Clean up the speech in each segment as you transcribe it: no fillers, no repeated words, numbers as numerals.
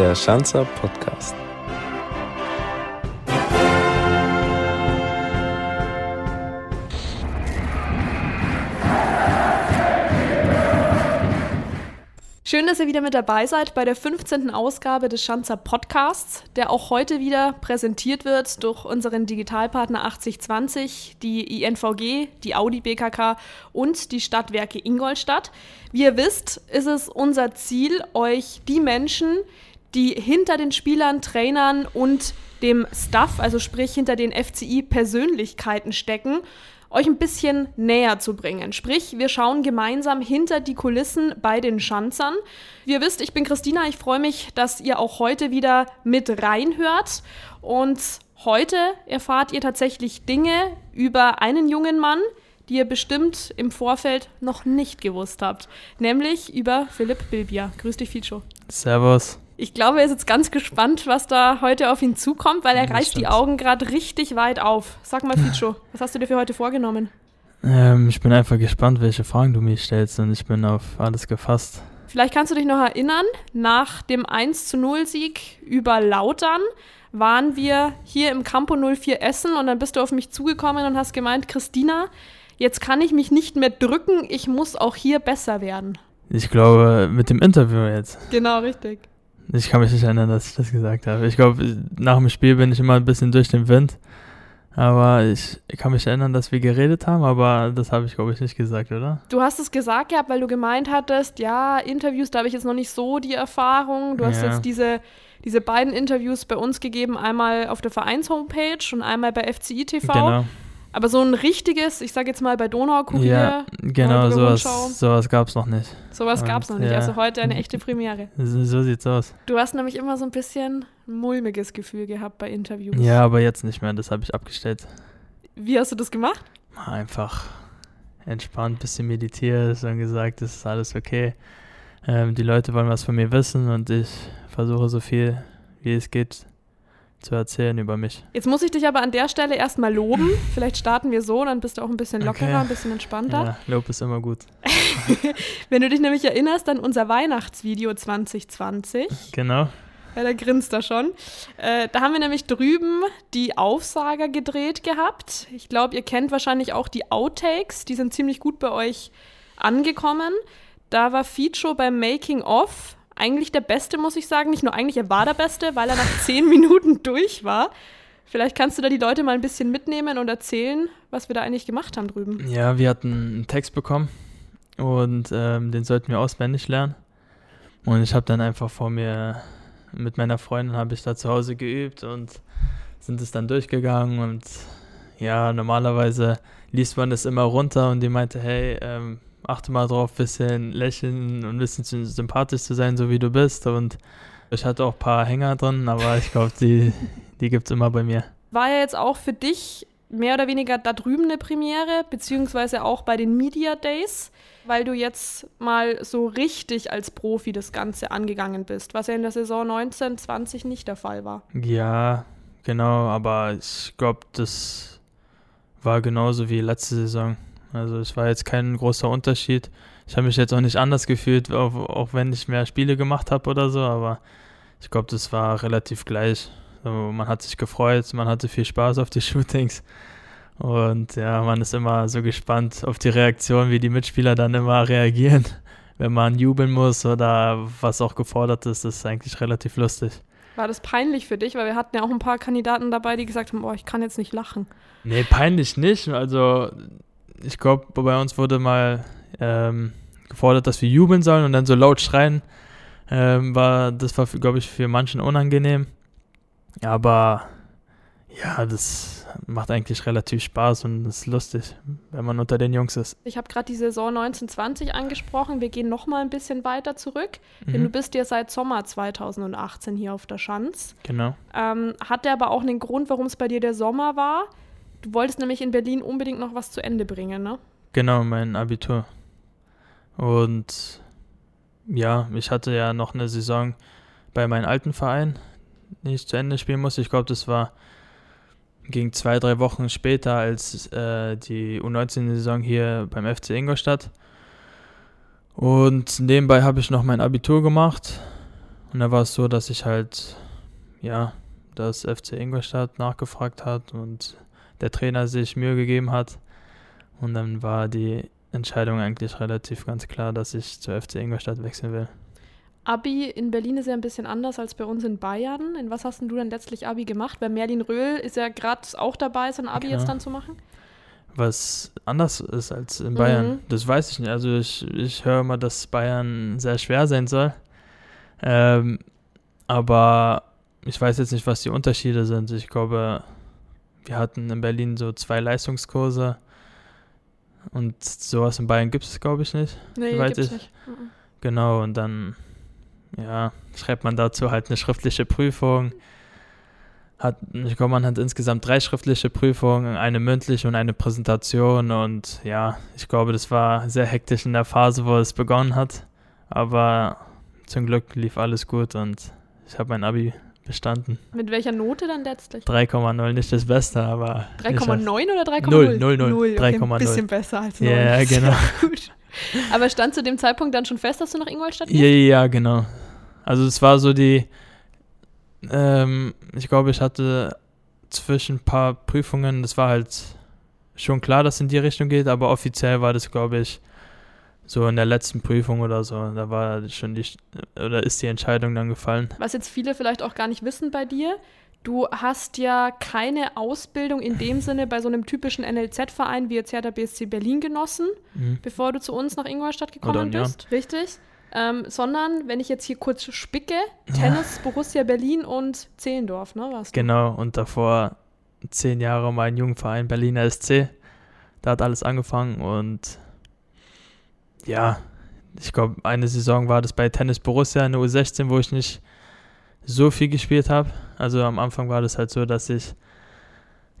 der Schanzer Podcast. Schön, dass ihr wieder mit dabei seid bei der 15. Ausgabe des Schanzer Podcasts, der auch heute wieder präsentiert wird durch unseren Digitalpartner 8020, die INVG, die Audi BKK und die Stadtwerke Ingolstadt. Wie ihr wisst, ist es unser Ziel, euch die Menschen, die hinter den Spielern, Trainern und dem Staff, also sprich hinter den FCI-Persönlichkeiten stecken, euch ein bisschen näher zu bringen. Sprich, wir schauen gemeinsam hinter die Kulissen bei den Schanzern. Wie ihr wisst, ich bin Christina. Ich freue mich, dass ihr auch heute wieder mit reinhört. Und heute erfahrt ihr tatsächlich Dinge über einen jungen Mann, die ihr bestimmt im Vorfeld noch nicht gewusst habt. Nämlich über Philipp Bilbija. Grüß dich, Fico. Servus. Ich glaube, er ist jetzt ganz gespannt, was da heute auf ihn zukommt, weil er reißt die Augen gerade richtig weit auf. Sag mal, Fico, was hast du dir für heute vorgenommen? Ich bin einfach gespannt, welche Fragen du mir stellst, und ich bin auf alles gefasst. Vielleicht kannst du dich noch erinnern, nach dem 1-0-Sieg über Lautern waren wir hier im Campo 04 Essen, und dann bist du auf mich zugekommen und hast gemeint, Christina, jetzt kann ich mich nicht mehr drücken, ich muss auch hier besser werden. Ich glaube, mit dem Interview jetzt. Genau, richtig. Ich kann mich nicht erinnern, dass ich das gesagt habe. Ich glaube, nach dem Spiel bin ich immer ein bisschen durch den Wind. Aber ich kann mich erinnern, dass wir geredet haben, aber das habe ich, glaube ich, nicht gesagt, oder? Du hast es gesagt gehabt, weil du gemeint hattest, ja, Interviews, da habe ich jetzt noch nicht so die Erfahrung. Du hast jetzt diese beiden Interviews bei uns gegeben, einmal auf der Vereins-Homepage und einmal bei FCI-TV. Genau. Aber so ein richtiges, ich sage jetzt mal bei Donaukurier. Ja, genau, sowas gab es noch nicht. Sowas gab es noch nicht, also heute eine echte Premiere. So sieht's aus. Du hast nämlich immer so ein bisschen ein mulmiges Gefühl gehabt bei Interviews. Ja, aber jetzt nicht mehr, das habe ich abgestellt. Wie hast du das gemacht? Einfach entspannt, ein bisschen meditiert und gesagt, das ist alles okay. Die Leute wollen was von mir wissen und ich versuche so viel, wie es geht, zu erzählen über mich. Jetzt muss ich dich aber an der Stelle erstmal loben. Vielleicht starten wir so, dann bist du auch ein bisschen lockerer, okay, ein bisschen entspannter. Ja, Lob ist immer gut. Wenn du dich nämlich erinnerst an unser Weihnachtsvideo 2020. Genau. Ja, da grinst er schon. Da haben wir nämlich drüben die Aufsager gedreht gehabt. Ich glaube, ihr kennt wahrscheinlich auch die Outtakes. Die sind ziemlich gut bei euch angekommen. Da war Fico beim Making-of eigentlich der Beste, muss ich sagen. Nicht nur eigentlich, er war der Beste, weil er nach 10 Minuten durch war. Vielleicht kannst du da die Leute mal ein bisschen mitnehmen und erzählen, was wir da eigentlich gemacht haben drüben. Ja, wir hatten einen Text bekommen und den sollten wir auswendig lernen. Und ich habe dann einfach vor mir, mit meiner Freundin habe ich da zu Hause geübt und sind es dann durchgegangen. Und ja, normalerweise liest man das immer runter und die meinte, hey, achte mal drauf, ein bisschen lächeln und ein bisschen sympathisch zu sein, so wie du bist. Und ich hatte auch ein paar Hänger drin, aber ich glaube, die gibt es immer bei mir. War ja jetzt auch für dich mehr oder weniger da drüben eine Premiere, beziehungsweise auch bei den Media Days, weil du jetzt mal so richtig als Profi das Ganze angegangen bist, was ja in der Saison 19/20 nicht der Fall war. Ja, genau, aber ich glaube, das war genauso wie letzte Saison. Also es war jetzt kein großer Unterschied. Ich habe mich jetzt auch nicht anders gefühlt, auch wenn ich mehr Spiele gemacht habe oder so, aber ich glaube, das war relativ gleich. Also man hat sich gefreut, man hatte viel Spaß auf die Shootings und ja, man ist immer so gespannt auf die Reaktion, wie die Mitspieler dann immer reagieren, wenn man jubeln muss oder was auch gefordert ist. Das ist eigentlich relativ lustig. War das peinlich für dich? Weil wir hatten ja auch ein paar Kandidaten dabei, die gesagt haben, ich kann jetzt nicht lachen. Nee, peinlich nicht. Also ich glaube, bei uns wurde mal gefordert, dass wir jubeln sollen und dann so laut schreien. Das war, glaube ich, für manchen unangenehm. Aber ja, das macht eigentlich relativ Spaß und ist lustig, wenn man unter den Jungs ist. Ich habe gerade die Saison 19/20 angesprochen. Wir gehen noch mal ein bisschen weiter zurück. Denn du bist ja seit Sommer 2018 hier auf der Schanz. Genau. Hatte aber auch einen Grund, warum es bei dir der Sommer war. Du wolltest nämlich in Berlin unbedingt noch was zu Ende bringen, ne? Genau, mein Abitur. Und ja, ich hatte ja noch eine Saison bei meinem alten Verein, die ich zu Ende spielen musste. Ich glaube, das war gegen 2-3 Wochen später als die U19-Saison hier beim FC Ingolstadt. Und nebenbei habe ich noch mein Abitur gemacht Und da war es so, dass ich halt, ja, dass FC Ingolstadt nachgefragt hat und der Trainer sich Mühe gegeben hat. Und dann war die Entscheidung eigentlich relativ ganz klar, dass ich zur FC Ingolstadt wechseln will. Abi in Berlin ist ja ein bisschen anders als bei uns in Bayern. In was hast denn du dann letztlich Abi gemacht? Weil Merlin Röhl ist ja gerade auch dabei, sein Abi jetzt dann zu machen. Was anders ist als in Bayern, das weiß ich nicht. Also ich höre immer, dass Bayern sehr schwer sein soll. Aber ich weiß jetzt nicht, was die Unterschiede sind. Ich glaube, wir hatten in Berlin so 2 Leistungskurse und sowas in Bayern gibt es, glaube ich, nicht. Nee, gibt es nicht. Genau, und dann schreibt man dazu halt eine schriftliche Prüfung. Ich glaube, man hat insgesamt 3 schriftliche Prüfungen, eine mündliche und eine Präsentation. Und ja, ich glaube, das war sehr hektisch in der Phase, wo es begonnen hat. Aber zum Glück lief alles gut und ich habe mein Abi bestanden. Mit welcher Note dann letztlich? 3,0, nicht das Beste, aber... 3,9 oder 3,0? 0,0. Okay, ein bisschen besser als 0. Ja, genau. Aber stand zu dem Zeitpunkt dann schon fest, dass du nach Ingolstadt gehst? Ja, genau. Also es war so die... ich glaube, ich hatte zwischen ein paar Prüfungen, das war halt schon klar, dass es in die Richtung geht, aber offiziell war das, glaube ich, so in der letzten Prüfung oder so, da war schon ist die Entscheidung dann gefallen. Was jetzt viele vielleicht auch gar nicht wissen bei dir, du hast ja keine Ausbildung in dem Sinne bei so einem typischen NLZ-Verein wie jetzt Hertha BSC Berlin genossen, bevor du zu uns nach Ingolstadt gekommen bist, richtig? Sondern, wenn ich jetzt hier kurz spicke, Tennis, Borussia Berlin und Zehlendorf, ne? Warst du? Genau, und davor 10 Jahre mein Jugendverein Berliner SC. Da hat alles angefangen und ich glaube, eine Saison war das bei Tennis Borussia in der U16, wo ich nicht so viel gespielt habe. Also am Anfang war das halt so, dass ich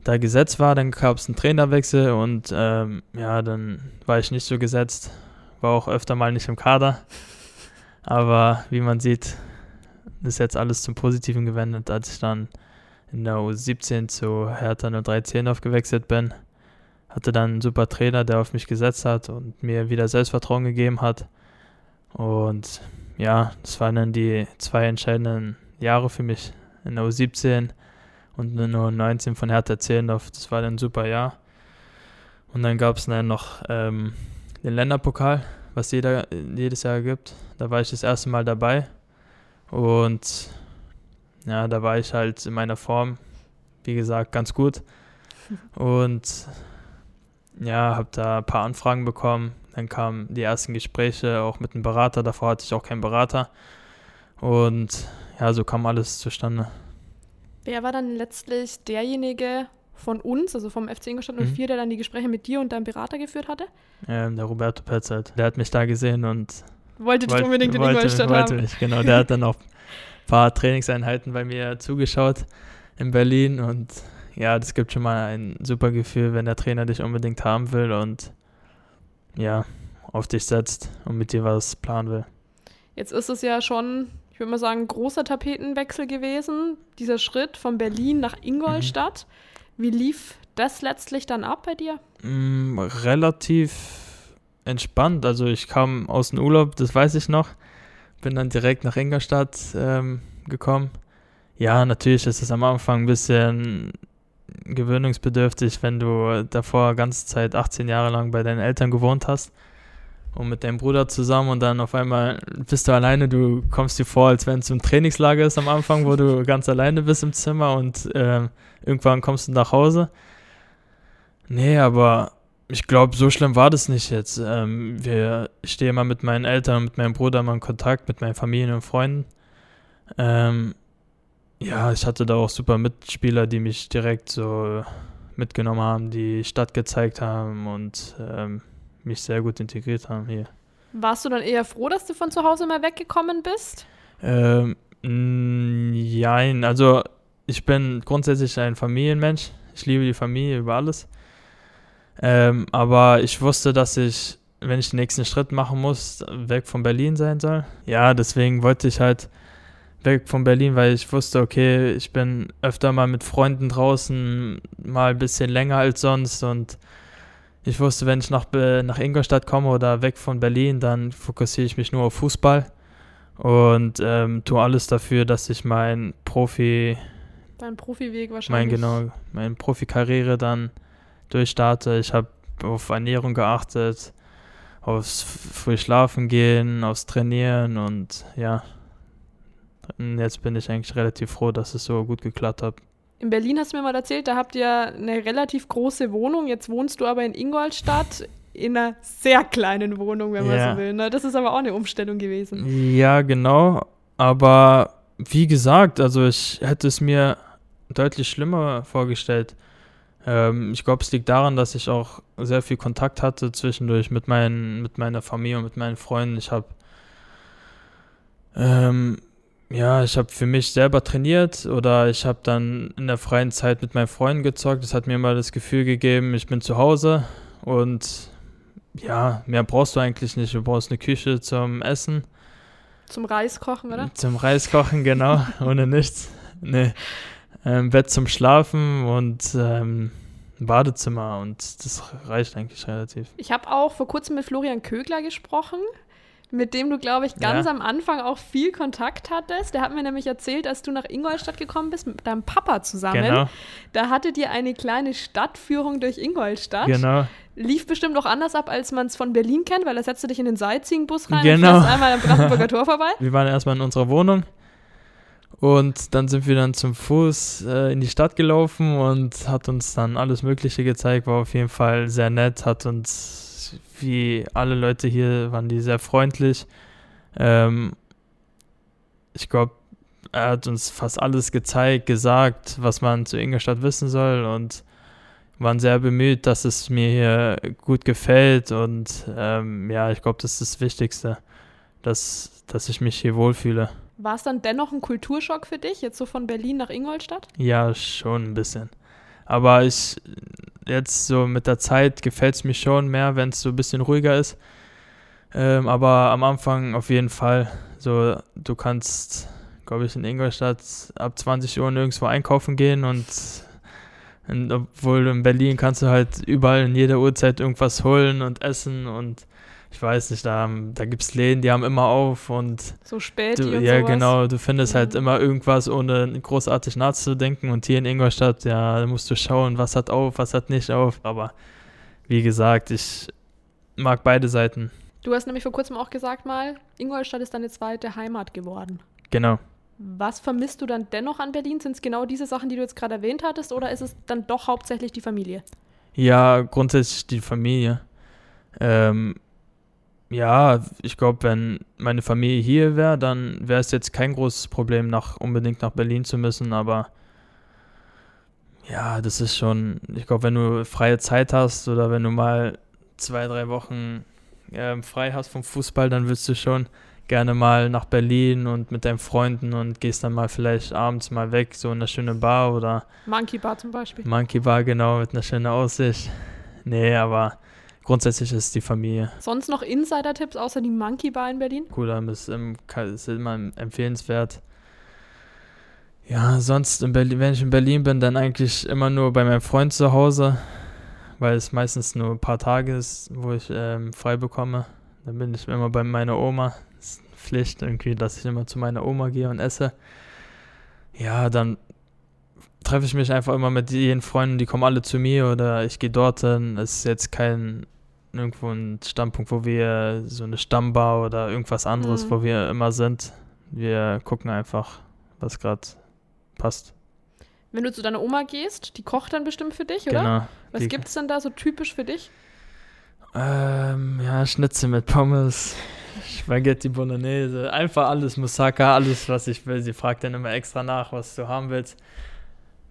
da gesetzt war, dann gab es einen Trainerwechsel und dann war ich nicht so gesetzt. War auch öfter mal nicht im Kader. Aber wie man sieht, ist jetzt alles zum Positiven gewendet. Als ich dann in der U17 zu Hertha 03 Zehlendorf gewechselt bin, hatte dann einen super Trainer, der auf mich gesetzt hat und mir wieder Selbstvertrauen gegeben hat. Und das waren dann die 2 entscheidenden Jahre für mich. In der U17 und in der U19 von Hertha Zehlendorf. Das war dann ein super Jahr. Und dann gab es dann noch den Länderpokal, was jedes Jahr gibt. Da war ich das erste Mal dabei und da war ich halt in meiner Form, wie gesagt, ganz gut und habe da ein paar Anfragen bekommen. Dann kamen die ersten Gespräche auch mit einem Berater, davor hatte ich auch keinen Berater und so kam alles zustande. Wer war dann letztlich derjenige von uns, also vom FC Ingolstadt 04, der dann die Gespräche mit dir und deinem Berater geführt hatte? Der Roberto Petzert, der hat mich da gesehen und wollte dich unbedingt in Ingolstadt haben. Mich, genau, der hat dann auch ein paar Trainingseinheiten bei mir zugeschaut in Berlin und das gibt schon mal ein super Gefühl, wenn der Trainer dich unbedingt haben will und auf dich setzt und mit dir was planen will. Jetzt ist es ja schon, ich würde mal sagen, ein großer Tapetenwechsel gewesen, dieser Schritt von Berlin nach Ingolstadt. Wie lief das letztlich dann ab bei dir? Relativ entspannt. Also ich kam aus dem Urlaub, das weiß ich noch. Bin dann direkt nach Ingolstadt gekommen. Ja, natürlich ist es am Anfang ein bisschen gewöhnungsbedürftig, wenn du davor ganze Zeit 18 Jahre lang bei deinen Eltern gewohnt hast und mit deinem Bruder zusammen und dann auf einmal bist du alleine. Du kommst dir vor, als wenn es im Trainingslager ist am Anfang, wo du ganz alleine bist im Zimmer und irgendwann kommst du nach Hause. Nee, aber ich glaube, so schlimm war das nicht jetzt. Ich stehe immer mit meinen Eltern, mit meinem Bruder immer in Kontakt, mit meinen Familien und Freunden. Ich hatte da auch super Mitspieler, die mich direkt so mitgenommen haben, die Stadt gezeigt haben und mich sehr gut integriert haben hier. Warst du dann eher froh, dass du von zu Hause mal weggekommen bist? Nein, also... Ich bin grundsätzlich ein Familienmensch. Ich liebe die Familie über alles. Aber ich wusste, dass ich, wenn ich den nächsten Schritt machen muss, weg von Berlin sein soll. Ja, deswegen wollte ich halt weg von Berlin, weil ich wusste, okay, ich bin öfter mal mit Freunden draußen, mal ein bisschen länger als sonst. Und ich wusste, wenn ich nach Ingolstadt komme oder weg von Berlin, dann fokussiere ich mich nur auf Fußball. und tue alles dafür, dass ich meinen Profiweg wahrscheinlich. Meine Profikarriere dann durchstarte. Ich habe auf Ernährung geachtet, aufs früh Schlafen gehen, aufs Trainieren und ja, jetzt bin ich eigentlich relativ froh, dass es so gut geklappt hat. In Berlin hast du mir mal erzählt, da habt ihr eine relativ große Wohnung. Jetzt wohnst du aber in Ingolstadt in einer sehr kleinen Wohnung, wenn man so will. Ne? Das ist aber auch eine Umstellung gewesen. Ja, genau. Aber wie gesagt, also ich hätte es mir deutlich schlimmer vorgestellt. Ich glaube, es liegt daran, dass ich auch sehr viel Kontakt hatte zwischendurch mit meiner Familie und mit meinen Freunden. Ich habe für mich selber trainiert oder ich habe dann in der freien Zeit mit meinen Freunden gezockt. Das hat mir immer das Gefühl gegeben, ich bin zu Hause und ja, mehr brauchst du eigentlich nicht. Du brauchst eine Küche zum Essen. Zum Reiskochen, oder? Zum Reiskochen, genau, ohne nichts. Nee. Bett zum Schlafen und ein Badezimmer und das reicht eigentlich relativ. Ich habe auch vor kurzem mit Florian Kögler gesprochen, mit dem du, glaube ich, ganz am Anfang auch viel Kontakt hattest. Der hat mir nämlich erzählt, als du nach Ingolstadt gekommen bist, mit deinem Papa zusammen. Genau. Da hattet ihr eine kleine Stadtführung durch Ingolstadt. Genau. Lief bestimmt auch anders ab, als man es von Berlin kennt, weil da setzt du dich in den Sightseeing-Bus rein und fährst einmal am Brandenburger Tor vorbei. Wir waren erstmal in unserer Wohnung und dann sind wir dann zum Fuß in die Stadt gelaufen und hat uns dann alles Mögliche gezeigt. War auf jeden Fall sehr nett, hat uns... Wie alle Leute hier waren die sehr freundlich. Ich glaube, er hat uns fast alles gezeigt, gesagt, was man zu Ingolstadt wissen soll und waren sehr bemüht, dass es mir hier gut gefällt und ich glaube, das ist das Wichtigste, dass ich mich hier wohlfühle. War es dann dennoch ein Kulturschock für dich, jetzt so von Berlin nach Ingolstadt? Ja, schon ein bisschen. Aber jetzt so mit der Zeit gefällt es mir schon mehr, wenn es so ein bisschen ruhiger ist. Aber am Anfang auf jeden Fall. So, du kannst, glaube ich, in Ingolstadt ab 20 Uhr nirgendwo einkaufen gehen. Und obwohl in Berlin kannst du halt überall in jeder Uhrzeit irgendwas holen und essen. Und ich weiß nicht, da gibt es Läden, die haben immer auf. Und so spät und sowas. Ja, genau. Du findest halt immer irgendwas, ohne großartig nachzudenken. Und hier in Ingolstadt, ja, musst du schauen, was hat auf, was hat nicht auf. Aber wie gesagt, ich mag beide Seiten. Du hast nämlich vor kurzem auch gesagt mal, Ingolstadt ist deine zweite Heimat geworden. Genau. Was vermisst du dann dennoch an Berlin? Sind es genau diese Sachen, die du jetzt gerade erwähnt hattest? Oder ist es dann doch hauptsächlich die Familie? Ja, grundsätzlich die Familie. Ja, ich glaube, wenn meine Familie hier wäre, dann wäre es jetzt kein großes Problem, unbedingt nach Berlin zu müssen, aber ja, das ist schon, ich glaube, wenn du freie Zeit hast oder wenn du mal 2-3 Wochen frei hast vom Fußball, dann willst du schon gerne mal nach Berlin und mit deinen Freunden und gehst dann mal vielleicht abends mal weg, so in eine schöne Bar oder... Monkey Bar zum Beispiel. Monkey Bar, genau, mit einer schönen Aussicht. Nee, aber... Grundsätzlich ist die Familie. Sonst noch Insider-Tipps außer die Monkey Bar in Berlin? Cool, das ist immer empfehlenswert. Ja, sonst, wenn ich in Berlin bin, dann eigentlich immer nur bei meinem Freund zu Hause, weil es meistens nur ein paar Tage ist, wo ich frei bekomme. Dann bin ich immer bei meiner Oma. Das ist eine Pflicht irgendwie, dass ich immer zu meiner Oma gehe und esse. Ja, dann treffe ich mich einfach immer mit jeden Freunden, die kommen alle zu mir oder ich gehe dort hin. Es ist jetzt kein irgendwo ein Standpunkt, wo wir so eine Stammbar oder irgendwas anderes, wo wir immer sind. Wir gucken einfach, was gerade passt. Wenn du zu deiner Oma gehst, die kocht dann bestimmt für dich, oder? Genau. Was gibt es denn da so typisch für dich? Schnitzel mit Pommes, Spaghetti Bolognese, einfach alles, Moussaka, alles, was ich will. Sie fragt dann immer extra nach, was du haben willst.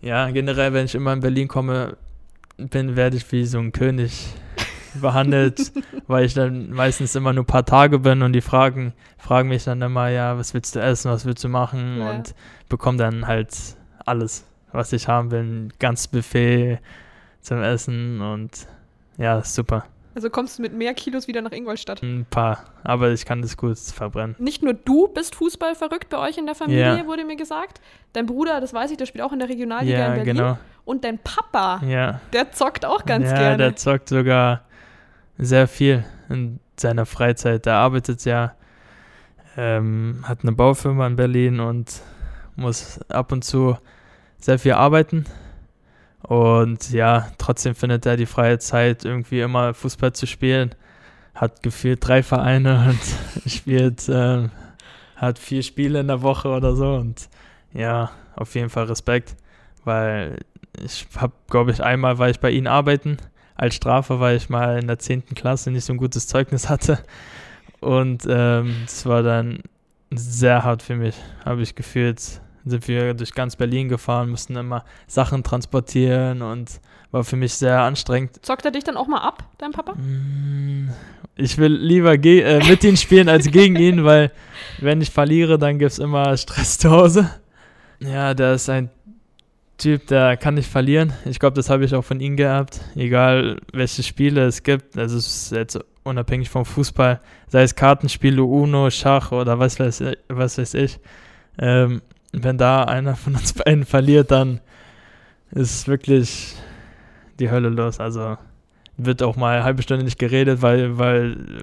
Ja, generell, wenn ich immer in Berlin werde ich wie so ein König behandelt, weil ich dann meistens immer nur ein paar Tage bin und die fragen mich dann immer, ja, was willst du essen, was willst du machen und bekomme dann halt alles, was ich haben will, ein ganzes Buffet zum Essen und ja, super. Also kommst du mit mehr Kilos wieder nach Ingolstadt? Ein paar, aber ich kann das gut verbrennen. Nicht nur du bist fußballverrückt bei euch in der Familie, wurde mir gesagt. Dein Bruder, das weiß ich, der spielt auch in der Regionalliga in Berlin. Genau. Und dein Papa, der zockt auch ganz gerne. Ja, der zockt sogar sehr viel in seiner Freizeit. Der arbeitet ja hat eine Baufirma in Berlin und muss ab und zu sehr viel arbeiten. Und ja, trotzdem findet er die freie Zeit, irgendwie immer Fußball zu spielen. Hat gefühlt 3 Vereine und spielt, hat 4 Spiele in der Woche oder so. Und ja, auf jeden Fall Respekt, weil ich habe, glaube ich, einmal war ich bei ihm arbeiten, als Strafe, weil ich mal in der 10. Klasse nicht so ein gutes Zeugnis hatte. Und das war dann sehr hart für mich, habe ich gefühlt. Sind wir durch ganz Berlin gefahren, mussten immer Sachen transportieren und war für mich sehr anstrengend. Zockt er dich dann auch mal ab, dein Papa? Ich will lieber mit ihm spielen als gegen ihn, weil wenn ich verliere, dann gibt es immer Stress zu Hause. Ja, der ist ein Typ, der kann nicht verlieren. Ich glaube, das habe ich auch von ihm geerbt. Egal, welche Spiele es gibt, also es ist jetzt unabhängig vom Fußball, sei es Kartenspiele, Uno, Schach oder was weiß ich. Wenn da einer von uns beiden verliert, dann ist wirklich die Hölle los. Also wird auch mal eine halbe Stunde nicht geredet, weil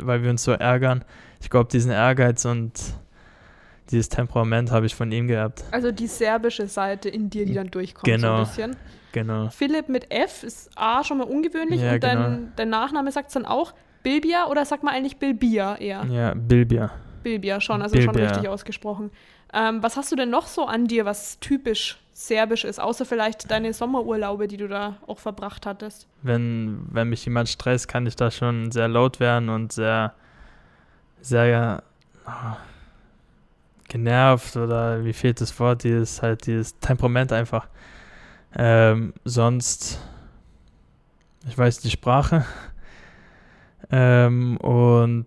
wir uns so ärgern. Ich glaube, diesen Ehrgeiz und dieses Temperament habe ich von ihm geerbt. Also die serbische Seite in dir, die dann durchkommt, genau, so ein bisschen. Genau. Philipp mit F ist A schon mal ungewöhnlich, ja, und genau. Dein Nachname sagt es dann auch Bilbija, oder sag mal eigentlich Bilbija eher? Ja, Bilbija. Bilbija schon, also Bilbija, schon richtig ausgesprochen. Was hast du denn noch so an dir, was typisch serbisch ist, außer vielleicht deine Sommerurlaube, die du da auch verbracht hattest? Wenn mich jemand stresst, kann ich da schon sehr laut werden und sehr, sehr genervt, oder wie fehlt das Wort, dieses Temperament einfach. Sonst, ich weiß die Sprache und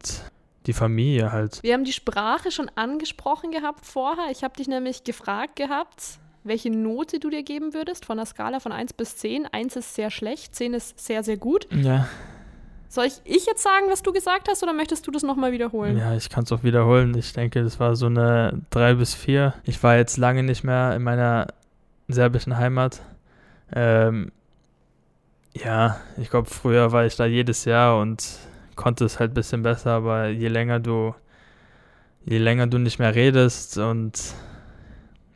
die Familie halt. Wir haben die Sprache schon angesprochen gehabt vorher. Ich habe dich nämlich gefragt gehabt, welche Note du dir geben würdest von der Skala von 1 bis 10. 1 ist sehr schlecht, 10 ist sehr, sehr gut. Ja. Soll ich jetzt sagen, was du gesagt hast, oder möchtest du das nochmal wiederholen? Ja, ich kann es auch wiederholen. Ich denke, das war so eine 3 bis 4. Ich war jetzt lange nicht mehr in meiner serbischen Heimat. Ja, ich glaube, früher war ich da jedes Jahr und konnte es halt ein bisschen besser, aber je länger du nicht mehr redest und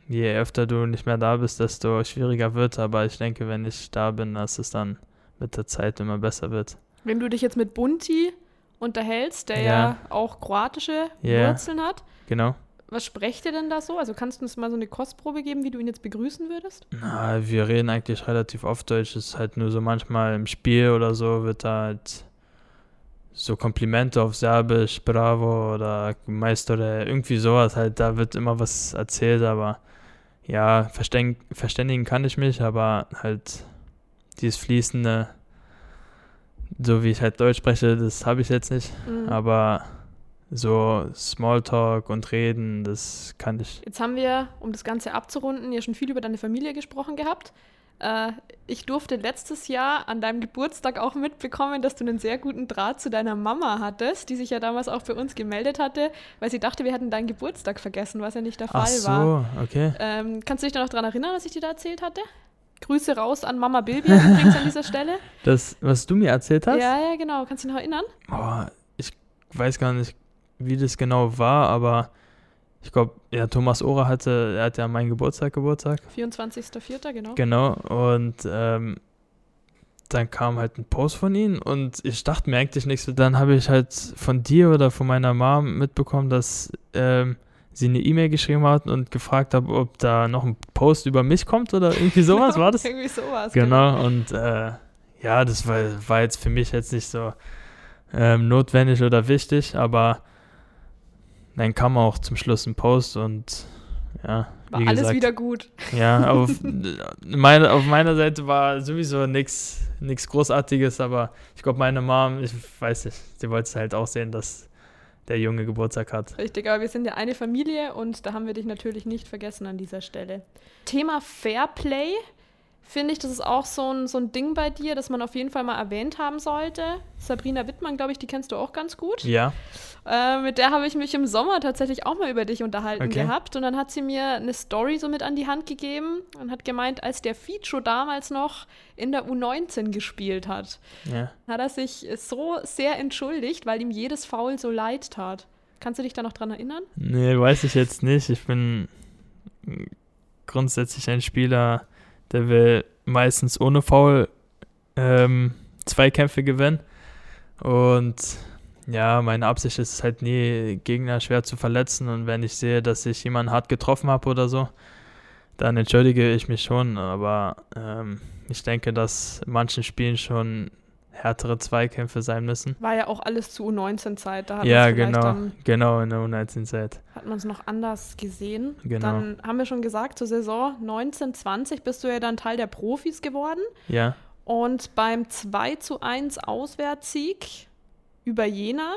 je öfter du nicht mehr da bist, desto schwieriger wird. Aber ich denke, wenn ich da bin, dass es dann mit der Zeit immer besser wird. Wenn du dich jetzt mit Bunti unterhältst, der ja auch kroatische Wurzeln hat, genau. Was sprecht ihr denn da so? Also kannst du uns mal so eine Kostprobe geben, wie du ihn jetzt begrüßen würdest? Na, wir reden eigentlich relativ oft Deutsch. Es ist halt nur so manchmal im Spiel oder so, wird halt so Komplimente auf Serbisch, Bravo oder Majstore, irgendwie sowas halt, da wird immer was erzählt, aber ja, verständigen kann ich mich, aber halt dieses Fließende, so wie ich halt Deutsch spreche, das habe ich jetzt nicht, aber so Smalltalk und Reden, das kann ich. Jetzt haben wir, um das Ganze abzurunden, ja schon viel über deine Familie gesprochen gehabt. Ich durfte letztes Jahr an deinem Geburtstag auch mitbekommen, dass du einen sehr guten Draht zu deiner Mama hattest, die sich ja damals auch bei uns gemeldet hatte, weil sie dachte, wir hätten deinen Geburtstag vergessen, was ja nicht der Fall war. Ach so, okay. Kannst du dich da noch dran erinnern, was ich dir da erzählt hatte? Grüße raus an Mama Bilbija übrigens an dieser Stelle. Das, was du mir erzählt hast? Ja, ja, genau. Kannst du dich noch erinnern? Oh, ich weiß gar nicht, wie das genau war, aber ich glaube, ja, Thomas Oral hat ja meinen Geburtstag. 24.04., genau. Genau, und dann kam halt ein Post von ihm und ich dachte mir eigentlich nichts. Dann habe ich halt von dir oder von meiner Mom mitbekommen, dass sie eine E-Mail geschrieben hat und gefragt hat, ob da noch ein Post über mich kommt oder irgendwie sowas, war das? Irgendwie sowas. Genau, und ja, das war jetzt für mich jetzt nicht so notwendig oder wichtig, aber dann kam auch zum Schluss ein Post und ja, war wie alles gesagt, wieder gut. Ja, auf meiner Seite war sowieso nichts Großartiges, aber ich glaube, meine Mom, ich weiß nicht, sie wollte es halt auch sehen, dass der Junge Geburtstag hat. Richtig, aber wir sind ja eine Familie und da haben wir dich natürlich nicht vergessen an dieser Stelle. Thema Fairplay, finde ich, das ist auch so ein Ding bei dir, das man auf jeden Fall mal erwähnt haben sollte. Sabrina Wittmann, glaube ich, die kennst du auch ganz gut. Ja. Mit der habe ich mich im Sommer tatsächlich auch mal über dich unterhalten gehabt. Und dann hat sie mir eine Story so mit an die Hand gegeben und hat gemeint, als der Ficho damals noch in der U19 gespielt hat, hat er sich so sehr entschuldigt, weil ihm jedes Foul so leid tat. Kannst du dich da noch dran erinnern? Nee, weiß ich jetzt nicht. Ich bin grundsätzlich ein Spieler, der will meistens ohne Foul Zweikämpfe gewinnen. Und ja, meine Absicht ist es halt nie, Gegner schwer zu verletzen. Und wenn ich sehe, dass ich jemanden hart getroffen habe oder so, dann entschuldige ich mich schon. Aber ich denke, dass in manchen Spielen schon härtere Zweikämpfe sein müssen. War ja auch alles zu U19-Zeit. Da hat ja, genau, in der U19-Zeit. Hat man es noch anders gesehen. Genau. Dann haben wir schon gesagt, zur Saison 19/20 bist du ja dann Teil der Profis geworden. Ja. Und beim 2:1 Auswärtssieg über Jena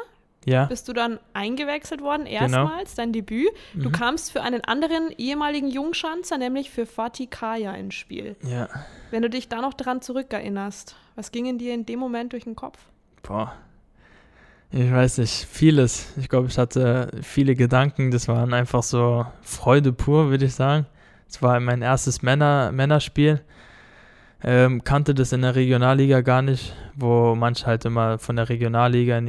bist du dann eingewechselt worden, erstmals, dein Debüt. Du kamst für einen anderen ehemaligen Jungschanzer, nämlich für Fatih Kaya ins Spiel. Ja. Wenn du dich da noch dran zurückerinnerst, was ging in dir in dem Moment durch den Kopf? Boah, ich weiß nicht, vieles. Ich glaube, ich hatte viele Gedanken, das waren einfach so Freude pur, würde ich sagen. Es war mein erstes Männerspiel. Kannte das in der Regionalliga gar nicht, wo manche halt immer von der Regionalliga in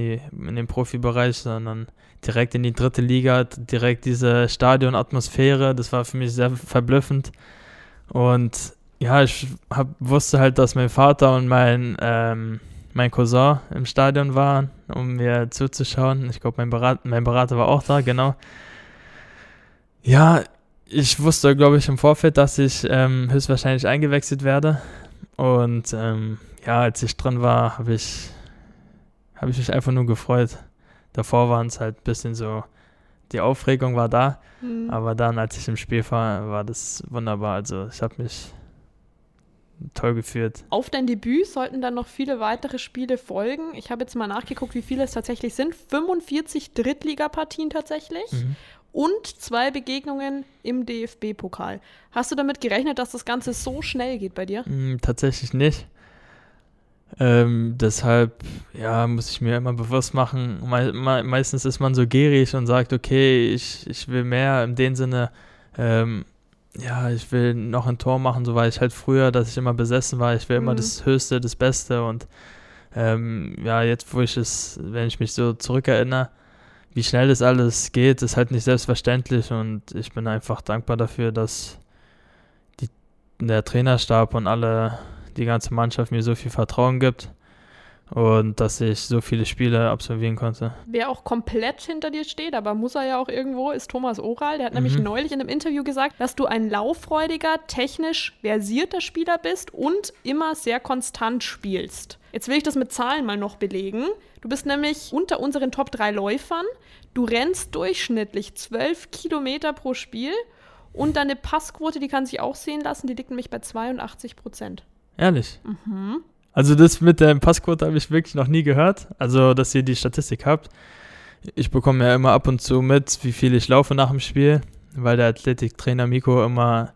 den Profibereich, sondern direkt in die dritte Liga, direkt diese Stadionatmosphäre, das war für mich sehr verblüffend. Und ja, wusste halt, dass mein Vater und mein Cousin im Stadion waren, um mir zuzuschauen. Ich glaube, mein Berater war auch da, genau. Ja, ich wusste, glaube ich, im Vorfeld, dass ich höchstwahrscheinlich eingewechselt werde. Und als ich drin war, habe ich mich einfach nur gefreut. Davor waren es halt ein bisschen so, die Aufregung war da. Aber dann, als ich im Spiel war, war das wunderbar. Also ich habe mich toll geführt. Auf dein Debüt sollten dann noch viele weitere Spiele folgen. Ich habe jetzt mal nachgeguckt, wie viele es tatsächlich sind. 45 Drittligapartien tatsächlich. Und 2 Begegnungen im DFB-Pokal. Hast du damit gerechnet, dass das Ganze so schnell geht bei dir? Tatsächlich nicht. Deshalb muss ich mir immer bewusst machen, meistens ist man so gierig und sagt, okay, ich will mehr in dem Sinne, ich will noch ein Tor machen, so war ich halt früher, dass ich immer besessen war, ich will immer das Höchste, das Beste und jetzt, wenn ich mich so zurückerinnere, wie schnell das alles geht, ist halt nicht selbstverständlich und ich bin einfach dankbar dafür, dass der Trainerstab und die ganze Mannschaft mir so viel Vertrauen gibt und dass ich so viele Spiele absolvieren konnte. Wer auch komplett hinter dir steht, aber muss er ja auch irgendwo, ist Thomas Oral. Der hat nämlich neulich in einem Interview gesagt, dass du ein lauffreudiger, technisch versierter Spieler bist und immer sehr konstant spielst. Jetzt will ich das mit Zahlen mal noch belegen. Du bist nämlich unter unseren Top 3 Läufern. Du rennst durchschnittlich 12 Kilometer pro Spiel und deine Passquote, die kann sich auch sehen lassen, die liegt nämlich bei 82%. Ehrlich? Also das mit der Passquote habe ich wirklich noch nie gehört. Also, dass ihr die Statistik habt. Ich bekomme ja immer ab und zu mit, wie viel ich laufe nach dem Spiel, weil der Athletiktrainer Miko immer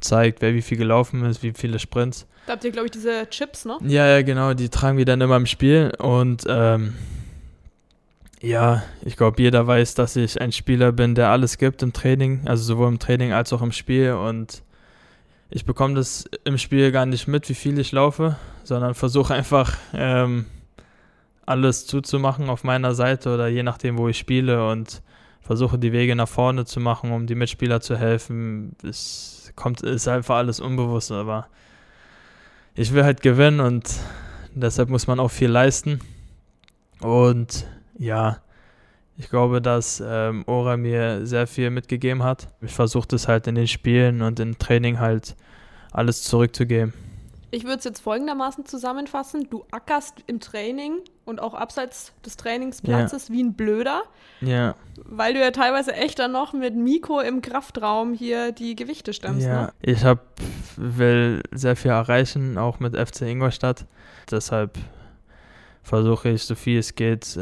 zeigt, wer wie viel gelaufen ist, wie viele Sprints. Da habt ihr, glaube ich, diese Chips, ne? Ja, genau, die tragen wir dann immer im Spiel. Und ich glaube, jeder weiß, dass ich ein Spieler bin, der alles gibt im Training, also sowohl im Training als auch im Spiel. Und ich bekomme das im Spiel gar nicht mit, wie viel ich laufe, sondern versuche einfach alles zuzumachen auf meiner Seite oder je nachdem, wo ich spiele und versuche die Wege nach vorne zu machen, um die Mitspieler zu helfen. Ist einfach alles unbewusst, aber ich will halt gewinnen und deshalb muss man auch viel leisten. Und ja, ich glaube, dass Ora mir sehr viel mitgegeben hat. Ich versuche das halt in den Spielen und im Training halt alles zurückzugeben. Ich würde es jetzt folgendermaßen zusammenfassen. Du ackerst im Training und auch abseits des Trainingsplatzes wie ein Blöder, weil du ja teilweise echt dann noch mit Miko im Kraftraum hier die Gewichte stemmst. Ja, ne? Ich will sehr viel erreichen, auch mit FC Ingolstadt. Deshalb versuche ich, so viel es geht,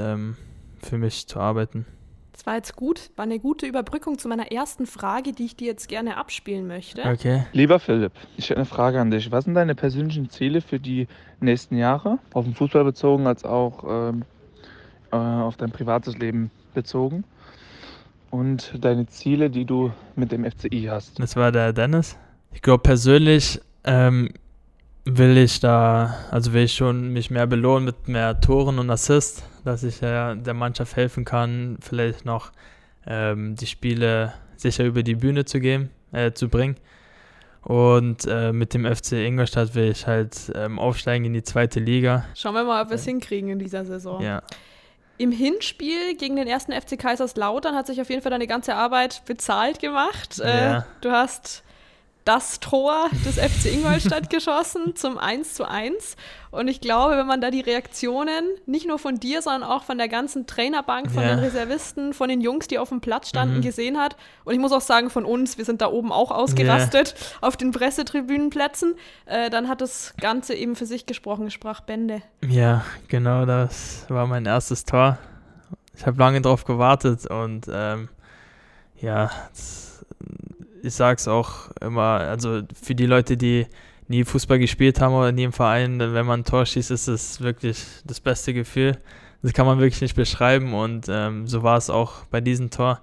für mich zu arbeiten. Das war jetzt gut, war eine gute Überbrückung zu meiner ersten Frage, die ich dir jetzt gerne abspielen möchte. Okay. Lieber Philipp, ich habe eine Frage an dich. Was sind deine persönlichen Ziele für die nächsten Jahre? Auf den Fußball bezogen, als auch auf dein privates Leben bezogen. Und deine Ziele, die du mit dem FCI hast. Das war der Dennis. Ich glaube persönlich, will ich schon mich mehr belohnen mit mehr Toren und Assists, dass ich der Mannschaft helfen kann, vielleicht noch die Spiele sicher über die Bühne zu bringen. Und mit dem FC Ingolstadt will ich halt aufsteigen in die 2. Liga. Schauen wir mal, ob wir es hinkriegen in dieser Saison. Ja. Im Hinspiel gegen den 1. FC Kaiserslautern hat sich auf jeden Fall deine ganze Arbeit bezahlt gemacht. Ja. Du hast das Tor des FC Ingolstadt geschossen zum 1:1. Und ich glaube, wenn man da die Reaktionen nicht nur von dir, sondern auch von der ganzen Trainerbank, von den Reservisten, von den Jungs, die auf dem Platz standen, gesehen hat. Und ich muss auch sagen, von uns, wir sind da oben auch ausgerastet auf den Pressetribünenplätzen. Dann hat das Ganze eben für sich gesprochen, sprach Bände. Ja, genau, das war mein erstes Tor. Ich habe lange drauf gewartet und ich sag's auch immer, also für die Leute, die nie Fußball gespielt haben oder nie im Verein, wenn man ein Tor schießt, ist es wirklich das beste Gefühl. Das kann man wirklich nicht beschreiben und so war es auch bei diesem Tor.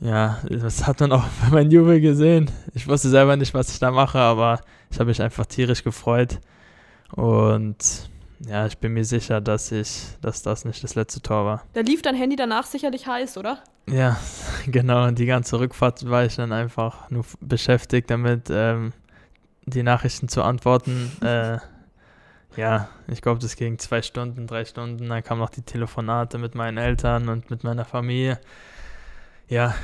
Ja, das hat man auch bei meinem Jubel gesehen. Ich wusste selber nicht, was ich da mache, aber ich habe mich einfach tierisch gefreut. Und ja, ich bin mir sicher, dass das nicht das letzte Tor war. Da lief dein Handy danach sicherlich heiß, oder? Ja, genau. Die ganze Rückfahrt war ich dann einfach nur beschäftigt damit, die Nachrichten zu antworten. Ich glaube, das ging 2 Stunden, 3 Stunden. Dann kamen noch die Telefonate mit meinen Eltern und mit meiner Familie. Ja,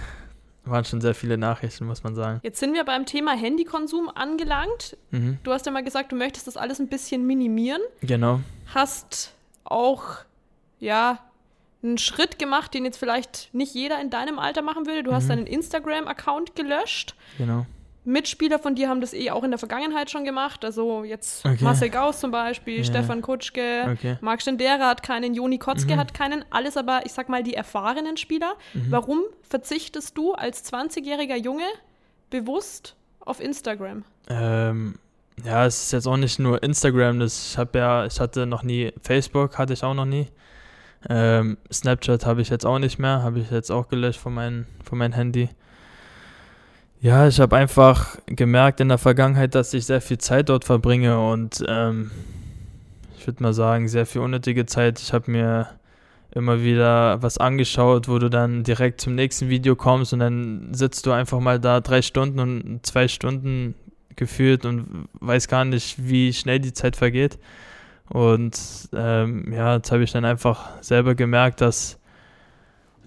waren schon sehr viele Nachrichten, muss man sagen. Jetzt sind wir beim Thema Handykonsum angelangt. Mhm. Du hast ja mal gesagt, du möchtest das alles ein bisschen minimieren. Genau. Hast auch, einen Schritt gemacht, den jetzt vielleicht nicht jeder in deinem Alter machen würde. Du hast deinen Instagram-Account gelöscht. Genau. Mitspieler von dir haben das auch in der Vergangenheit schon gemacht. Also jetzt Marcel Gauss zum Beispiel, Stefan Kutschke, Marc Schendera hat keinen, Joni Kotzke hat keinen. Alles aber, ich sag mal, die erfahrenen Spieler. Mhm. Warum verzichtest du als 20-jähriger Junge bewusst auf Instagram? Es ist jetzt auch nicht nur Instagram. Ich hatte noch nie Facebook, hatte ich auch noch nie. Snapchat habe ich jetzt auch nicht mehr, habe ich jetzt auch gelöscht von meinem Handy. Ja, ich habe einfach gemerkt in der Vergangenheit, dass ich sehr viel Zeit dort verbringe und ich würde mal sagen, sehr viel unnötige Zeit. Ich habe mir immer wieder was angeschaut, wo du dann direkt zum nächsten Video kommst und dann sitzt du einfach mal da 3 Stunden und 2 Stunden gefühlt und weiß gar nicht, wie schnell die Zeit vergeht. Und jetzt habe ich dann einfach selber gemerkt, dass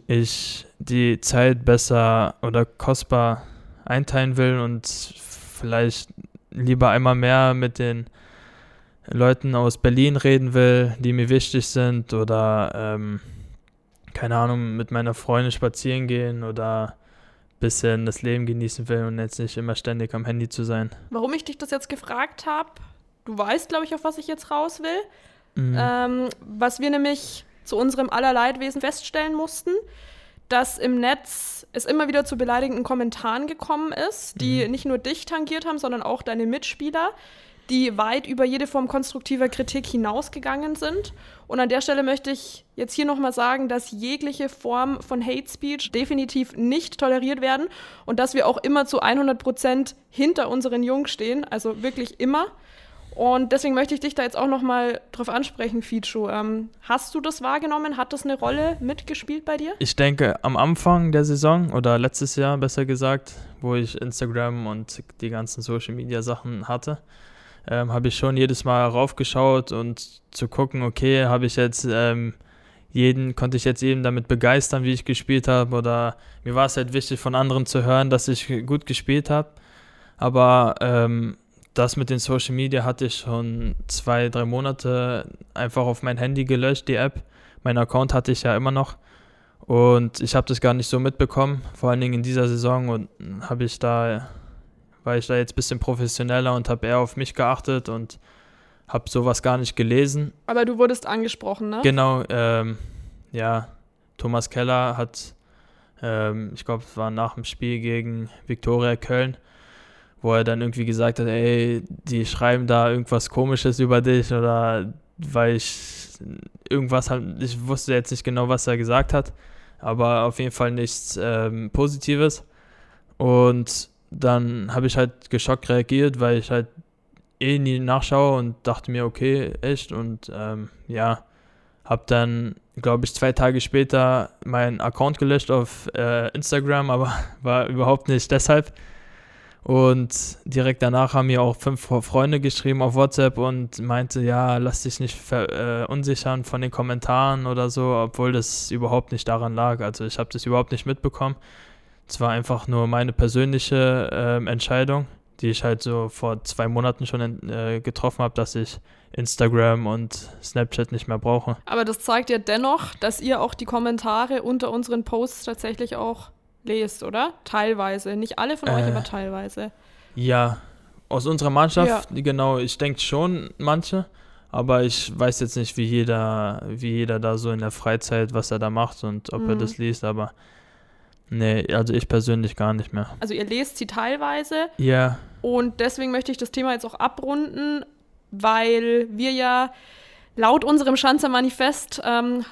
ich die Zeit besser oder kostbar einteilen will und vielleicht lieber einmal mehr mit den Leuten aus Berlin reden will, die mir wichtig sind oder, mit meiner Freundin spazieren gehen oder bisschen das Leben genießen will und jetzt nicht immer ständig am Handy zu sein. Warum ich dich das jetzt gefragt habe? Du weißt, glaube ich, auf was ich jetzt raus will. Mhm. Was wir nämlich zu unserem aller Leidwesen feststellen mussten, dass im Netz es immer wieder zu beleidigenden Kommentaren gekommen ist, die nicht nur dich tangiert haben, sondern auch deine Mitspieler, die weit über jede Form konstruktiver Kritik hinausgegangen sind. Und an der Stelle möchte ich jetzt hier nochmal sagen, dass jegliche Form von Hate Speech definitiv nicht toleriert werden und dass wir auch immer zu 100% hinter unseren Jungs stehen, also wirklich immer. Und deswegen möchte ich dich da jetzt auch nochmal drauf ansprechen, Fichu. Hast du das wahrgenommen? Hat das eine Rolle mitgespielt bei dir? Ich denke, am Anfang der Saison oder letztes Jahr besser gesagt, wo ich Instagram und die ganzen Social-Media-Sachen hatte, habe ich schon jedes Mal raufgeschaut und zu gucken, okay, konnte ich jetzt jedem damit begeistern, wie ich gespielt habe, oder mir war es halt wichtig, von anderen zu hören, dass ich gut gespielt habe. Aber das mit den Social Media hatte ich schon 2-3 Monate einfach auf mein Handy gelöscht, die App. Mein Account hatte ich ja immer noch und ich habe das gar nicht so mitbekommen, vor allen Dingen in dieser Saison, und war ich da jetzt ein bisschen professioneller und habe eher auf mich geachtet und habe sowas gar nicht gelesen. Aber du wurdest angesprochen, ne? Genau, Thomas Keller hat, ich glaube, es war nach dem Spiel gegen Viktoria Köln, wo er dann irgendwie gesagt hat, ey, die schreiben da irgendwas Komisches über dich oder ich wusste jetzt nicht genau, was er gesagt hat, aber auf jeden Fall nichts Positives. Und dann habe ich halt geschockt reagiert, weil ich halt in die Nachschau und dachte mir, okay, echt. Und ja, habe dann, glaube ich, 2 Tage später meinen Account gelöscht auf Instagram, aber war überhaupt nicht deshalb. Und direkt danach haben mir auch 5 Freunde geschrieben auf WhatsApp und meinte, ja, lass dich nicht verunsichern von den Kommentaren oder so, obwohl das überhaupt nicht daran lag. Also ich habe das überhaupt nicht mitbekommen. Es war einfach nur meine persönliche Entscheidung, die ich halt so vor 2 Monaten schon getroffen habe, dass ich Instagram und Snapchat nicht mehr brauche. Aber das zeigt ja dennoch, dass ihr auch die Kommentare unter unseren Posts tatsächlich auch lest, oder? Teilweise. Nicht alle von euch, aber teilweise. Ja, aus unserer Mannschaft, ja. Genau, ich denke schon manche, aber ich weiß jetzt nicht, wie jeder da so in der Freizeit, was er da macht und ob er das liest, aber nee, also ich persönlich gar nicht mehr. Also ihr lest sie teilweise. Ja. Und deswegen möchte ich das Thema jetzt auch abrunden, weil wir ja laut unserem Schanzer Manifest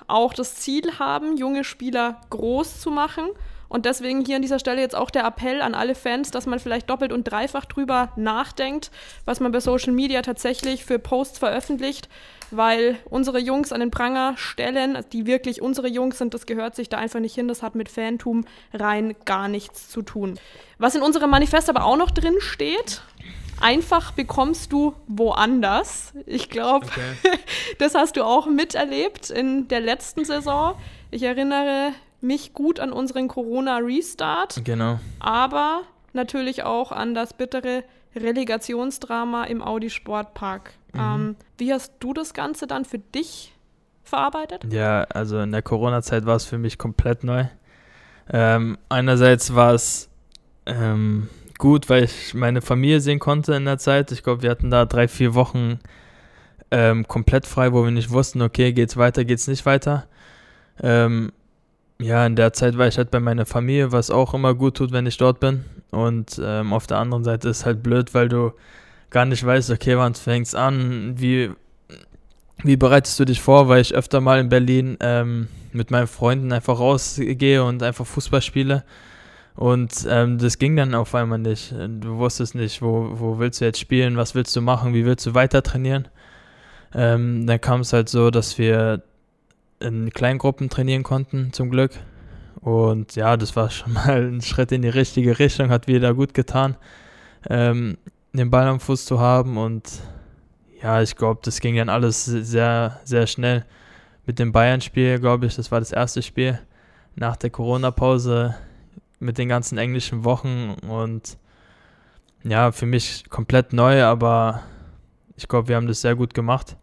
auch das Ziel haben, junge Spieler groß zu machen. Und deswegen hier an dieser Stelle jetzt auch der Appell an alle Fans, dass man vielleicht doppelt und dreifach drüber nachdenkt, was man bei Social Media tatsächlich für Posts veröffentlicht, weil unsere Jungs an den Pranger stellen, die wirklich unsere Jungs sind, das gehört sich da einfach nicht hin, das hat mit Fantum rein gar nichts zu tun. Was in unserem Manifest aber auch noch drin steht: Einfach bekommst du woanders. Ich glaube, okay. Das hast du auch miterlebt in der letzten Saison. Ich erinnere mich gut an unseren Corona-Restart, genau, aber natürlich auch an das bittere Relegationsdrama im Audi Sportpark. Wie hast du das Ganze dann für dich verarbeitet? Ja, also in der Corona-Zeit war es für mich komplett neu. Einerseits war es gut, weil ich meine Familie sehen konnte in der Zeit. Ich glaube, wir hatten da 3-4 Wochen komplett frei, wo wir nicht wussten, okay, geht's weiter, geht's nicht weiter. Ja, in der Zeit war ich halt bei meiner Familie, was auch immer gut tut, wenn ich dort bin. Und auf der anderen Seite ist es halt blöd, weil du gar nicht weißt, okay, wann fängst du an, wie bereitest du dich vor, weil ich öfter mal in Berlin mit meinen Freunden einfach rausgehe und einfach Fußball spiele. Und das ging dann auf einmal nicht. Du wusstest nicht, wo willst du jetzt spielen, was willst du machen, wie willst du weiter trainieren. Dann kam es halt so, dass wir in Kleingruppen trainieren konnten, zum Glück. Und ja, das war schon mal ein Schritt in die richtige Richtung, hat wieder gut getan, den Ball am Fuß zu haben. Und ja, ich glaube, das ging dann alles sehr, sehr schnell. Mit dem Bayern-Spiel, glaube ich, das war das erste Spiel nach der Corona-Pause mit den ganzen englischen Wochen. Und ja, für mich komplett neu, aber ich glaube, wir haben das sehr gut gemacht.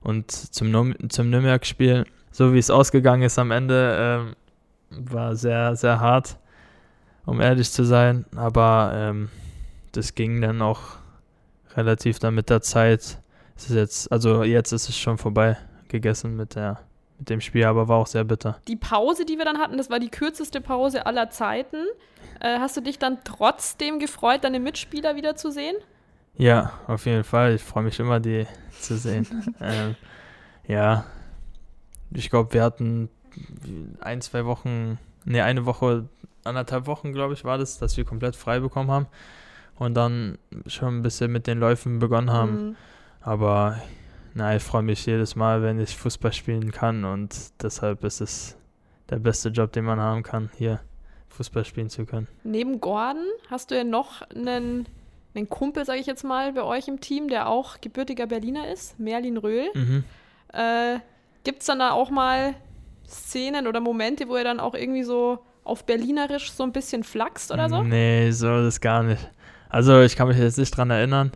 Und zum Nürnberg-Spiel, so wie es ausgegangen ist am Ende, war sehr, sehr hart, um ehrlich zu sein. Aber das ging dann auch relativ dann mit der Zeit. Es ist jetzt ist es schon vorbei gegessen mit dem Spiel, aber war auch sehr bitter. Die Pause, die wir dann hatten, das war die kürzeste Pause aller Zeiten. Hast du dich dann trotzdem gefreut, deine Mitspieler wieder zu sehen? Ja, auf jeden Fall. Ich freue mich immer, die zu sehen. Ja, ich glaube, wir hatten 1,5 Wochen, glaube ich, war das, dass wir komplett frei bekommen haben und dann schon ein bisschen mit den Läufen begonnen haben. Aber na, ich freue mich jedes Mal, wenn ich Fußball spielen kann, und deshalb ist es der beste Job, den man haben kann, hier Fußball spielen zu können. Neben Gordon hast du ja noch einen Kumpel, sage ich jetzt mal, bei euch im Team, der auch gebürtiger Berliner ist, Merlin Röhl. Gibt es dann da auch mal Szenen oder Momente, wo er dann auch irgendwie so auf Berlinerisch so ein bisschen flachst oder so? Nee, so das gar nicht. Also ich kann mich jetzt nicht dran erinnern.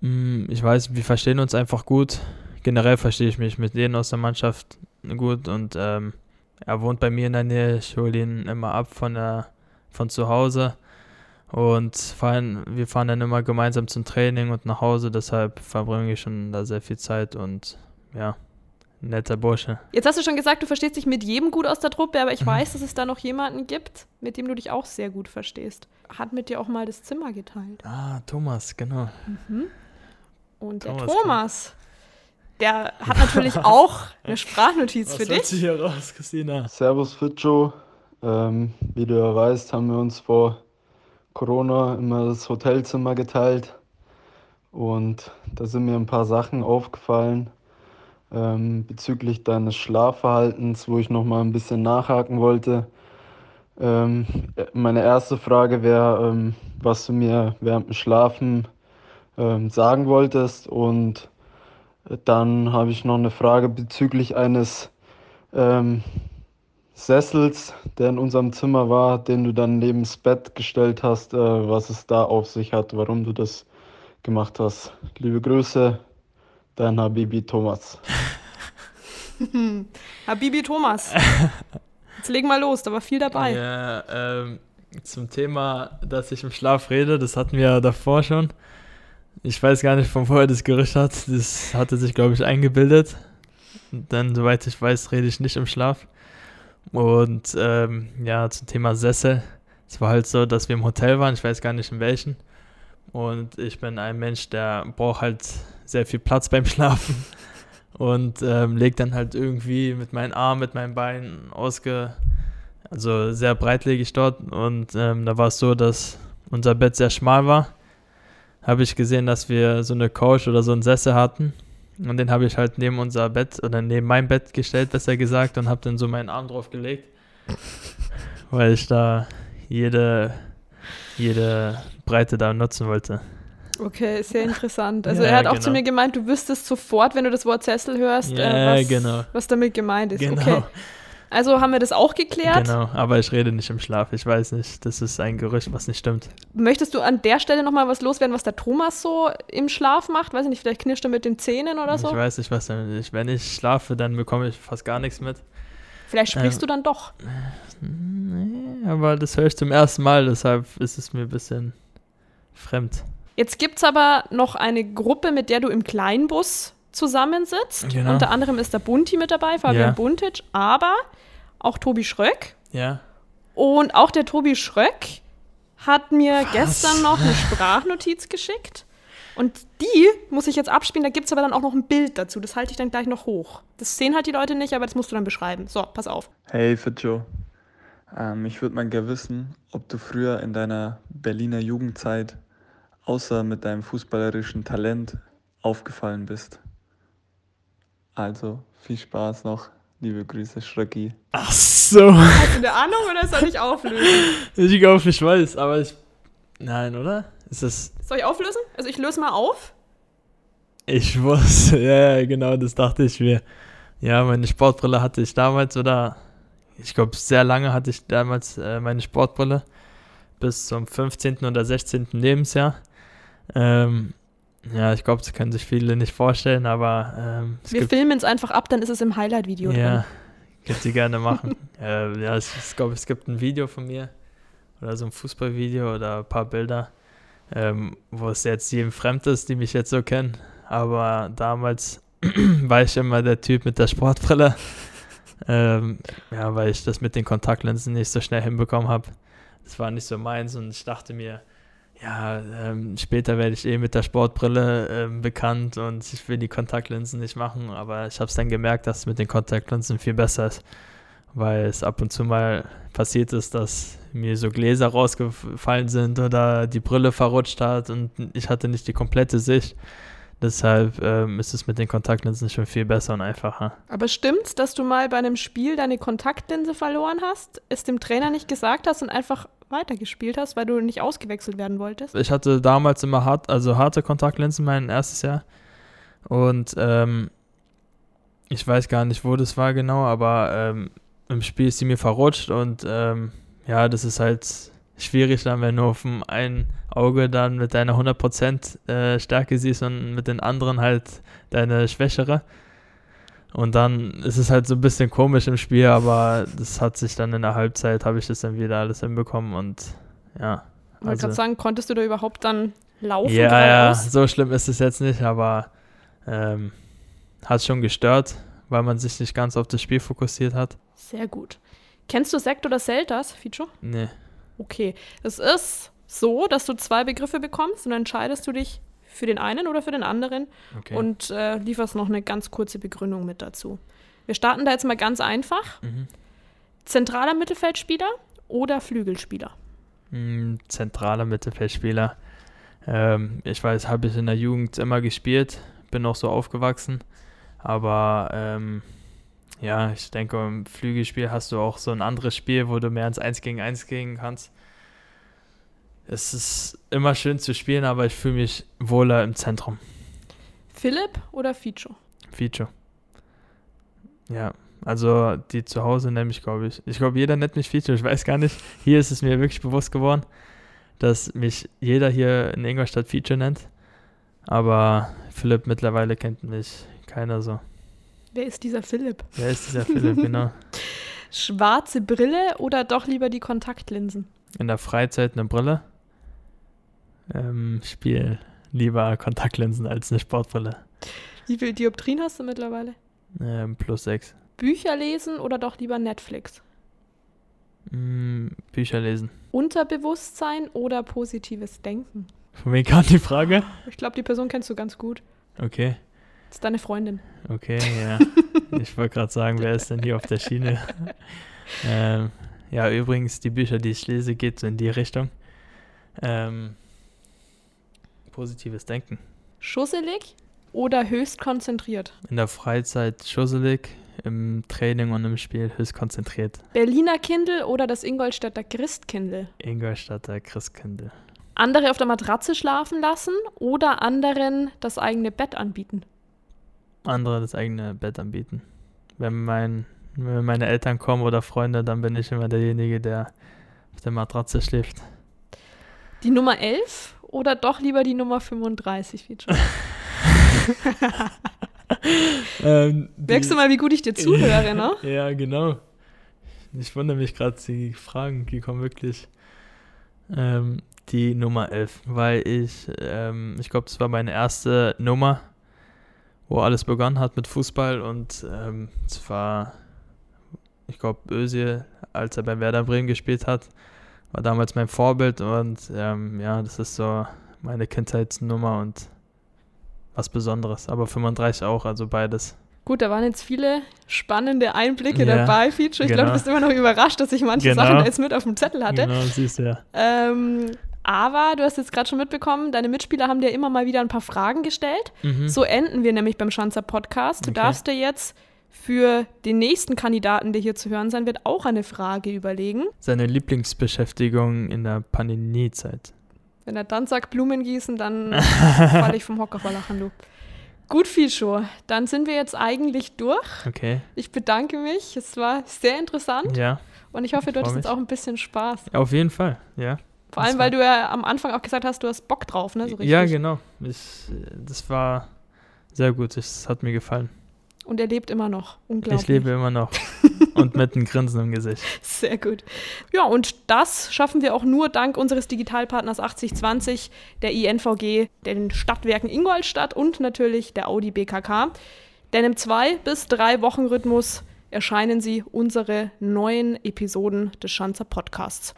Ich weiß, wir verstehen uns einfach gut. Generell verstehe ich mich mit denen aus der Mannschaft gut, und er wohnt bei mir in der Nähe. Ich hole ihn immer ab von zu Hause. Und wir fahren dann immer gemeinsam zum Training und nach Hause, deshalb verbringe ich schon da sehr viel Zeit, und ja, netter Bursche. Jetzt hast du schon gesagt, du verstehst dich mit jedem gut aus der Truppe, aber ich weiß, dass es da noch jemanden gibt, mit dem du dich auch sehr gut verstehst. Hat mit dir auch mal das Zimmer geteilt. Ah, Thomas, genau. Und der Thomas, der hat natürlich auch eine Sprachnotiz für dich. Was hört sie hier raus, Christina? Servus, Fitcho. Wie du ja weißt, haben wir uns vor Corona immer das Hotelzimmer geteilt, Und da sind mir ein paar Sachen aufgefallen bezüglich deines Schlafverhaltens, wo ich nochmal ein bisschen nachhaken wollte. Meine erste Frage wäre, was du mir während dem Schlafen sagen wolltest. Und dann habe ich noch eine Frage bezüglich eines Sessels, der in unserem Zimmer war, den du dann neben das Bett gestellt hast, was es da auf sich hat, warum du das gemacht hast. Liebe Grüße, dein Habibi Thomas. Habibi Thomas. Jetzt leg mal los, da war viel dabei. Ja, zum Thema, dass ich im Schlaf rede, das hatten wir ja davor schon. Ich weiß gar nicht, von woher das Gerücht hat. Das hatte sich, glaube ich, eingebildet. Und dann, soweit ich weiß, rede ich nicht im Schlaf. Und ja, zum Thema Sessel. Es war halt so, dass wir im Hotel waren. Ich weiß gar nicht, in welchen. Und ich bin ein Mensch, der braucht halt sehr viel Platz beim Schlafen und lege dann halt irgendwie mit meinen Armen, mit meinen Beinen also sehr breit lege ich dort. Und da war es so, dass unser Bett sehr schmal war. Habe ich gesehen, dass wir so eine Couch oder so einen Sessel hatten. Und den habe ich halt neben unser Bett oder neben mein Bett gestellt, besser gesagt, und habe dann so meinen Arm drauf gelegt, weil ich da jede Breite da nutzen wollte. Okay, sehr interessant. Also ja, er hat auch zu mir gemeint, du wüsstest sofort, wenn du das Wort Sessel hörst, was damit gemeint ist. Genau. Okay. Also haben wir das auch geklärt? Genau, aber ich rede nicht im Schlaf. Ich weiß nicht, das ist ein Gerücht, was nicht stimmt. Möchtest du an der Stelle nochmal was loswerden, was der Thomas so im Schlaf macht? Weiß ich nicht, vielleicht knirscht er mit den Zähnen oder so? Ich weiß nicht, was er macht. Wenn ich schlafe, dann bekomme ich fast gar nichts mit. Vielleicht sprichst du dann doch. Nee, aber das höre ich zum ersten Mal, deshalb ist es mir ein bisschen fremd. Jetzt gibt es aber noch eine Gruppe, mit der du im Kleinbus zusammensitzt. Genau. Unter anderem ist der Bunti mit dabei, Fabian Buntic, aber auch Tobi Schröck. Ja. Und auch der Tobi Schröck hat mir gestern noch eine Sprachnotiz geschickt. Und die muss ich jetzt abspielen, da gibt es aber dann auch noch ein Bild dazu. Das halte ich dann gleich noch hoch. Das sehen halt die Leute nicht, aber das musst du dann beschreiben. So, pass auf. Hey Fitcho, ich würde mal gerne wissen, ob du früher in deiner Berliner Jugendzeit außer mit deinem fußballerischen Talent aufgefallen bist. Also, viel Spaß noch. Liebe Grüße, Schröcki. Ach so. Hast du eine Ahnung oder soll ich auflösen? Ich glaube, ich weiß, aber nein, oder? Ist das... Soll ich auflösen? Also ich löse mal auf. Ich wusste, ja, genau, das dachte ich mir. Ja, meine Sportbrille hatte ich damals ich glaube, sehr lange hatte ich damals meine Sportbrille. Bis zum 15. oder 16. Lebensjahr. Ja, ich glaube, das können sich viele nicht vorstellen, aber... wir filmen es einfach ab, dann ist es im Highlight-Video. Ja, könnt ihr gerne machen. Ja, ich glaube, es gibt ein Video von mir oder so ein Fußballvideo oder ein paar Bilder, wo es jetzt jedem fremd ist, die mich jetzt so kennen. Aber damals war ich immer der Typ mit der Sportbrille, ja, weil ich das mit den Kontaktlinsen nicht so schnell hinbekommen habe. Das war nicht so meins und ich dachte mir, später werde ich mit der Sportbrille bekannt und ich will die Kontaktlinsen nicht machen, aber ich habe es dann gemerkt, dass es mit den Kontaktlinsen viel besser ist, weil es ab und zu mal passiert ist, dass mir so Gläser rausgefallen sind oder die Brille verrutscht hat und ich hatte nicht die komplette Sicht. Deshalb ist es mit den Kontaktlinsen schon viel besser und einfacher. Aber stimmt's, dass du mal bei einem Spiel deine Kontaktlinse verloren hast, es dem Trainer nicht gesagt hast und einfach weitergespielt hast, weil du nicht ausgewechselt werden wolltest? Ich hatte damals immer harte Kontaktlinsen, mein erstes Jahr. Und ich weiß gar nicht, wo das war genau, aber im Spiel ist die mir verrutscht und ja, das ist halt schwierig dann, wenn du auf dem einen Auge dann mit deiner 100% Stärke siehst und mit den anderen halt deine schwächere. Und dann ist es halt so ein bisschen komisch im Spiel, aber das hat sich dann in der Halbzeit, habe ich das dann wieder alles hinbekommen und ja. Also, ich wollte gerade sagen, konntest du da überhaupt dann laufen? Ja, so schlimm ist es jetzt nicht, aber hat schon gestört, weil man sich nicht ganz auf das Spiel fokussiert hat. Sehr gut. Kennst du Sekt oder Selters, Ficho? Nee. Okay, es ist so, dass du zwei Begriffe bekommst und dann entscheidest du dich für den einen oder für den anderen und lieferst noch eine ganz kurze Begründung mit dazu. Wir starten da jetzt mal ganz einfach. Mhm. Zentraler Mittelfeldspieler oder Flügelspieler? Zentraler Mittelfeldspieler. Ich weiß, habe ich in der Jugend immer gespielt, bin auch so aufgewachsen, aber ja, ich denke, im Flügelspiel hast du auch so ein anderes Spiel, wo du mehr ins 1 gegen 1 gehen kannst. Es ist immer schön zu spielen, aber ich fühle mich wohler im Zentrum. Philipp oder Ficho? Ficho. Ja, also die zu Hause nennen mich, glaube ich. Ich glaube, jeder nennt mich Ficho, ich weiß gar nicht. Hier ist es mir wirklich bewusst geworden, dass mich jeder hier in Ingolstadt Ficho nennt. Aber Philipp, mittlerweile kennt mich keiner so. Wer ist dieser Philipp? Wer ist dieser Philipp, genau. Schwarze Brille oder doch lieber die Kontaktlinsen? In der Freizeit eine Brille. Spiel lieber Kontaktlinsen als eine Sportbrille. Wie viel Dioptrien hast du mittlerweile? +6. Bücher lesen oder doch lieber Netflix? Bücher lesen. Unterbewusstsein oder positives Denken? Von wem kam die Frage? Ich glaube, die Person kennst du ganz gut. Okay. Das ist deine Freundin. Okay, ja. Ich wollte gerade sagen, wer ist denn hier auf der Schiene? Ja, übrigens, die Bücher, die ich lese, geht so in die Richtung. Positives Denken. Schusselig oder höchst konzentriert? In der Freizeit schusselig, im Training und im Spiel höchst konzentriert. Berliner Kindl oder das Ingolstädter Christkindl? Ingolstädter Christkindl. Andere auf der Matratze schlafen lassen oder anderen das eigene Bett anbieten? Andere das eigene Bett anbieten. Wenn meine Eltern kommen oder Freunde, dann bin ich immer derjenige, der auf der Matratze schläft. Die Nummer 11 oder doch lieber die Nummer 35? Wie schon? Merkst du mal, wie gut ich dir zuhöre, ne? Ja, genau. Ich wundere mich gerade, die Fragen, die kommen wirklich. Die Nummer 11, weil ich glaube, das war meine erste Nummer, wo alles begonnen hat mit Fußball, und es war, ich glaube, Özil, als er bei Werder Bremen gespielt hat, war damals mein Vorbild, und ja, das ist so meine Kindheitsnummer und was Besonderes, aber 35 auch, also beides. Gut, da waren jetzt viele spannende Einblicke dabei, Feature. Ich glaube, du bist immer noch überrascht, dass ich manche Sachen jetzt mit auf dem Zettel hatte. Genau, siehst du, ja. Aber du hast jetzt gerade schon mitbekommen, deine Mitspieler haben dir immer mal wieder ein paar Fragen gestellt. Mhm. So enden wir nämlich beim Schanzer Podcast. Du darfst dir jetzt für den nächsten Kandidaten, der hier zu hören sein wird, auch eine Frage überlegen. Seine Lieblingsbeschäftigung in der Pandemiezeit. Wenn er dann sagt, Blumen gießen, dann falle ich vom Hocker vor Lachen, du. Gut, Fischo, dann sind wir jetzt eigentlich durch. Okay. Ich bedanke mich, es war sehr interessant. Ja. Und ich hoffe, du hattest jetzt auch ein bisschen Spaß. Ja, auf jeden Fall, ja. Vor allem, weil du ja am Anfang auch gesagt hast, du hast Bock drauf, ne? So richtig. Ja, genau. Das war sehr gut. Das hat mir gefallen. Und er lebt immer noch. Unglaublich. Ich lebe immer noch. Und mit einem Grinsen im Gesicht. Sehr gut. Ja, und das schaffen wir auch nur dank unseres Digitalpartners 8020, der INVG, den Stadtwerken Ingolstadt und natürlich der Audi BKK. Denn im 2- bis 3-Wochen-Rhythmus erscheinen sie, unsere neuen Episoden des Schanzer Podcasts.